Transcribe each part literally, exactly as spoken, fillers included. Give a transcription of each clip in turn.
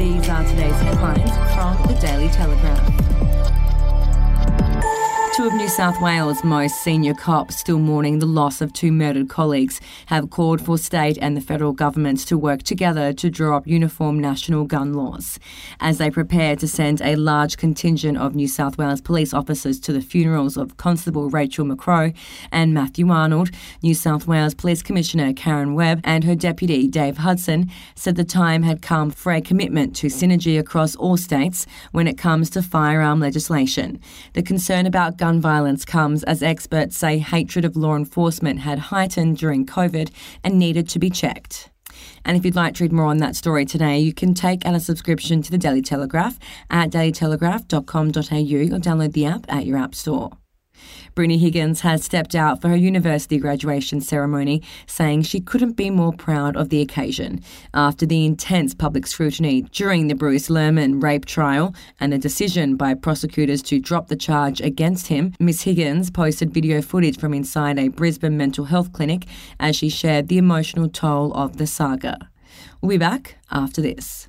These are today's headlines from the Daily Telegraph. Two of New South Wales' most senior cops, still mourning the loss of two murdered colleagues, have called for state and the federal government to work together to draw up uniform national gun laws. As they prepare to send a large contingent of New South Wales police officers to the funerals of Constable Rachel McCrow and Matthew Arnold, New South Wales Police Commissioner Karen Webb and her deputy Dave Hudson said the time had come for a commitment to synergy across all states when it comes to firearm legislation. The concern about gun Gun violence comes as experts say hatred of law enforcement had heightened during COVID and needed to be checked. And if you'd like to read more on that story today, you can take out a subscription to the Daily Telegraph at daily telegraph dot com dot a u or download the app at your app store. Brittany Higgins has stepped out for her university graduation ceremony, saying she couldn't be more proud of the occasion after the intense public scrutiny during the Bruce Lehrmann rape trial and the decision by prosecutors to drop the charge against him. Miss Higgins posted video footage from inside a Brisbane mental health clinic as she shared the emotional toll of the saga. We'll be back after this.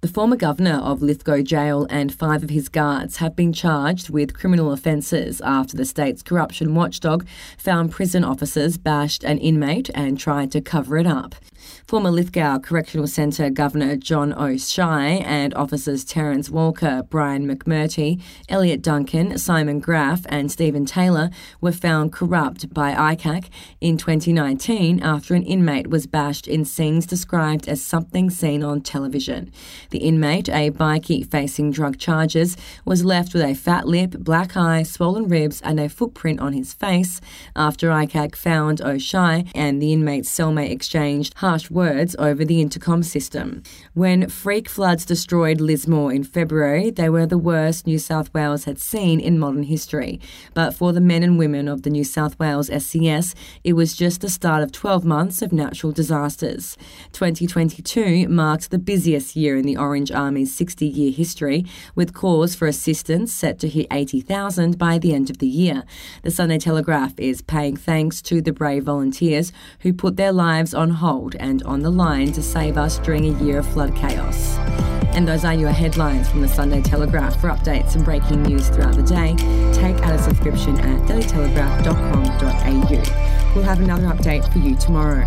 The former governor of Lithgow Jail and five of his guards have been charged with criminal offences after the state's corruption watchdog found prison officers bashed an inmate and tried to cover it up. Former Lithgow Correctional Centre Governor John O'Shea and officers Terence Walker, Brian McMurty, Elliot Duncan, Simon Graff and Stephen Taylor were found corrupt by I C A C in twenty nineteen after an inmate was bashed in scenes described as something seen on television. The inmate, a bikie facing drug charges, was left with a fat lip, black eye, swollen ribs and a footprint on his face after I C A C found O'Shea and the inmate's cellmate exchanged harsh words over the intercom system. When freak floods destroyed Lismore in February, they were the worst New South Wales had seen in modern history. But for the men and women of the New South Wales S C S, it was just the start of twelve months of natural disasters. twenty twenty-two marked the busiest year in the Orange Army's sixty-year history, with calls for assistance set to hit eighty thousand by the end of the year. The Sunday Telegraph is paying thanks to the brave volunteers who put their lives on hold and on the line to save us during a year of flood chaos. And those are your headlines from the Sunday Telegraph. For updates and breaking news throughout the day, take out a subscription at daily telegraph dot com dot a u. We'll have another update for you tomorrow.